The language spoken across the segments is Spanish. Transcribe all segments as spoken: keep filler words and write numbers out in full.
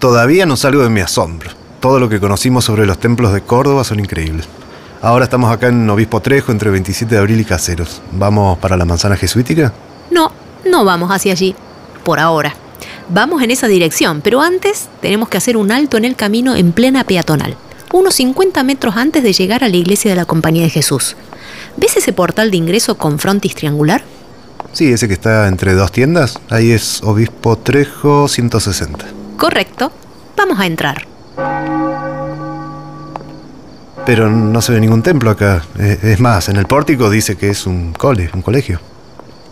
Todavía no salgo de mi asombro. Todo lo que conocimos sobre los templos de Córdoba son increíbles. Ahora estamos acá en Obispo Trejo, entre veintisiete de abril y Caseros. ¿Vamos para la manzana jesuítica? No, no vamos hacia allí, por ahora. Vamos en esa dirección, pero antes tenemos que hacer un alto en el camino en plena peatonal, unos cincuenta metros antes de llegar a la iglesia de la Compañía de Jesús. ¿Ves ese portal de ingreso con frontis triangular? Sí, ese que está entre dos tiendas. Ahí es Obispo Trejo ciento sesenta. Correcto. Vamos a entrar. Pero no se ve ningún templo acá. Es más, en el pórtico dice que es un cole, un colegio.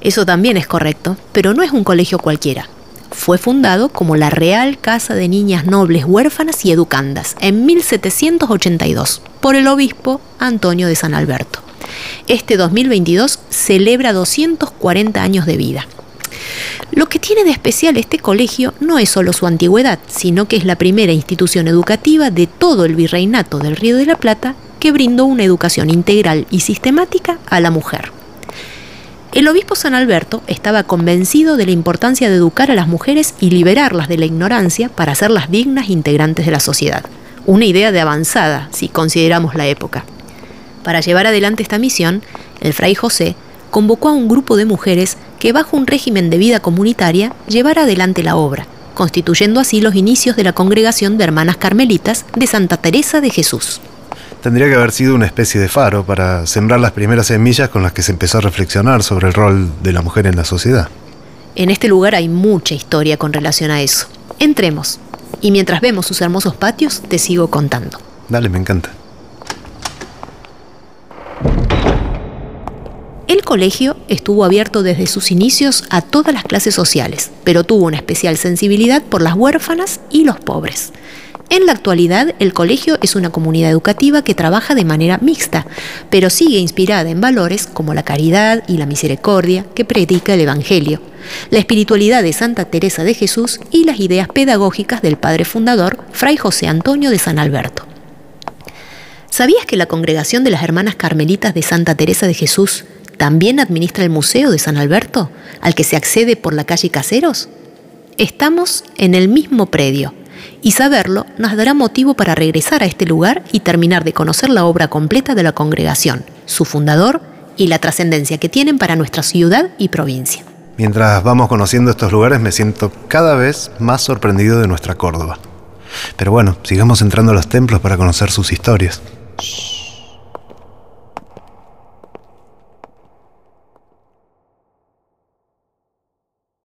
Eso también es correcto, pero no es un colegio cualquiera. Fue fundado como la Real Casa de Niñas Nobles, Huérfanas y Educandas en mil setecientos ochenta y dos por el obispo Antonio de San Alberto. Este dos mil veintidós celebra doscientos cuarenta años de vida. Lo que tiene de especial este colegio no es solo su antigüedad, sino que es la primera institución educativa de todo el virreinato del Río de la Plata que brindó una educación integral y sistemática a la mujer. El obispo San Alberto estaba convencido de la importancia de educar a las mujeres y liberarlas de la ignorancia para hacerlas dignas integrantes de la sociedad. Una idea de avanzada, si consideramos la época. Para llevar adelante esta misión, el Fray José convocó a un grupo de mujeres que bajo un régimen de vida comunitaria llevara adelante la obra, constituyendo así los inicios de la congregación de Hermanas Carmelitas de Santa Teresa de Jesús. Tendría que haber sido una especie de faro para sembrar las primeras semillas con las que se empezó a reflexionar sobre el rol de la mujer en la sociedad. En este lugar hay mucha historia con relación a eso. Entremos, y mientras vemos sus hermosos patios, te sigo contando. Dale, me encanta. El colegio estuvo abierto desde sus inicios a todas las clases sociales, pero tuvo una especial sensibilidad por las huérfanas y los pobres. En la actualidad, el colegio es una comunidad educativa que trabaja de manera mixta, pero sigue inspirada en valores como la caridad y la misericordia que predica el Evangelio, la espiritualidad de Santa Teresa de Jesús y las ideas pedagógicas del padre fundador, Fray José Antonio de San Alberto. ¿Sabías que la congregación de las Hermanas Carmelitas de Santa Teresa de Jesús también administra el Museo de San Alberto, al que se accede por la calle Caseros? Estamos en el mismo predio. Y saberlo nos dará motivo para regresar a este lugar y terminar de conocer la obra completa de la congregación, su fundador y la trascendencia que tienen para nuestra ciudad y provincia. Mientras vamos conociendo estos lugares me siento cada vez más sorprendido de nuestra Córdoba. Pero bueno, sigamos entrando a los templos para conocer sus historias.